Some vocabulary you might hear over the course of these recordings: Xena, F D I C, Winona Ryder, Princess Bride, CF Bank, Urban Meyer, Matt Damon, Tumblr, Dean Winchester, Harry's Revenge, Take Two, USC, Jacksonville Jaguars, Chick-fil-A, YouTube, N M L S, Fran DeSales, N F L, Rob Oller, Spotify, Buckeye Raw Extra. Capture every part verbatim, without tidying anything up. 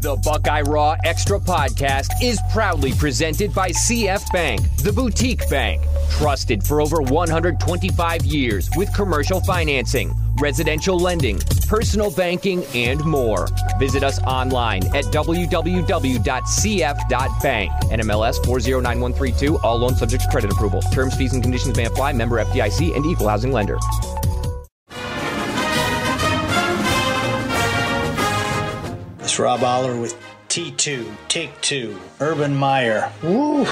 The Buckeye Raw Extra podcast is proudly presented by C F Bank, the boutique bank, trusted for over one hundred twenty-five years with commercial financing, residential lending, personal banking, and more. Visit us online at w w w dot c f dot bank. N M L S four zero nine one three two, all loans subject to credit approval. Terms, fees, and conditions may apply. Member F D I C and Equal Housing Lender. It's Rob Oller with T two, Take Two, Urban Meyer. Woo!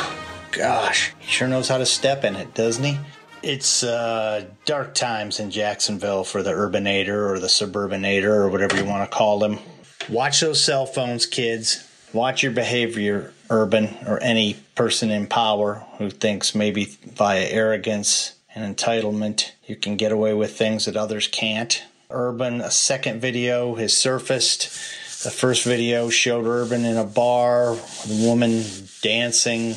Gosh, he sure knows how to step in it, doesn't he? It's uh, dark times in Jacksonville for the urbanator or the suburbanator or whatever you want to call them. Watch those cell phones, kids. Watch your behavior, Urban, or any person in power who thinks maybe via arrogance and entitlement you can get away with things that others can't. Urban, a second video has surfaced. The first video showed Urban in a bar, the woman dancing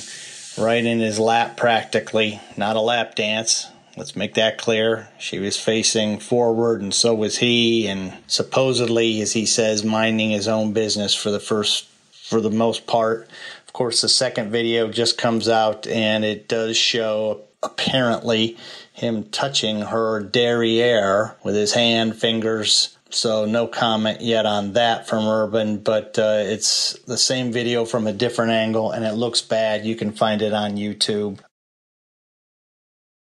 right in his lap practically, not a lap dance. Let's make that clear. She was facing forward and so was he, and supposedly, as he says, minding his own business for the first, for the most part. Of course, the second video just comes out and it does show apparently him touching her derriere with his hand, fingers. So no comment yet on that from Urban, but uh, it's the same video from a different angle, and it looks bad. You can find it on YouTube.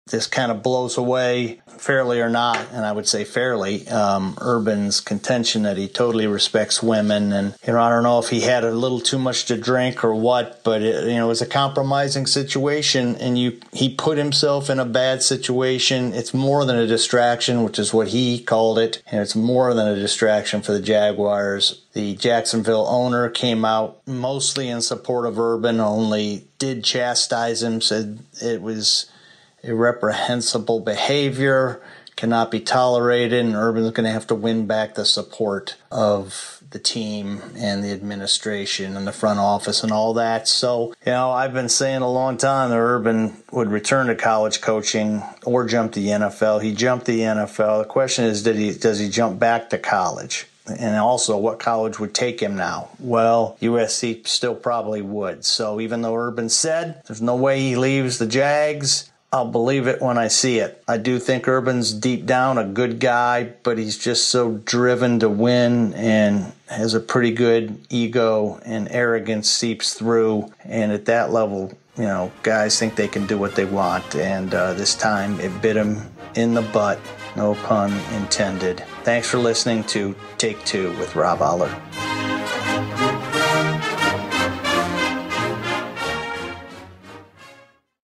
This kind of blows away, fairly or not, and I would say fairly, um, Urban's contention that he totally respects women. And, you know, I don't know if he had a little too much to drink or what, but, it, you know, it was a compromising situation, and you he put himself in a bad situation. It's more than a distraction, which is what he called it, and it's more than a distraction for the Jaguars. The Jacksonville owner came out mostly in support of Urban, only did chastise him, said it was irreprehensible behavior, cannot be tolerated, and Urban's going to have to win back the support of the team and the administration and the front office and all that. So, you know, I've been saying a long time that Urban would return to college coaching or jump the N F L. He jumped the N F L. The question is, did he does he jump back to college? And also, what college would take him now? Well, U S C still probably would. So even though Urban said there's no way he leaves the Jags, I'll believe it when I see it. I do think Urban's deep down a good guy, but he's just so driven to win and has a pretty good ego, and arrogance seeps through. And at that level, you know, guys think they can do what they want. And uh, this time it bit him in the butt. No pun intended. Thanks for listening to Take Two with Rob Oller.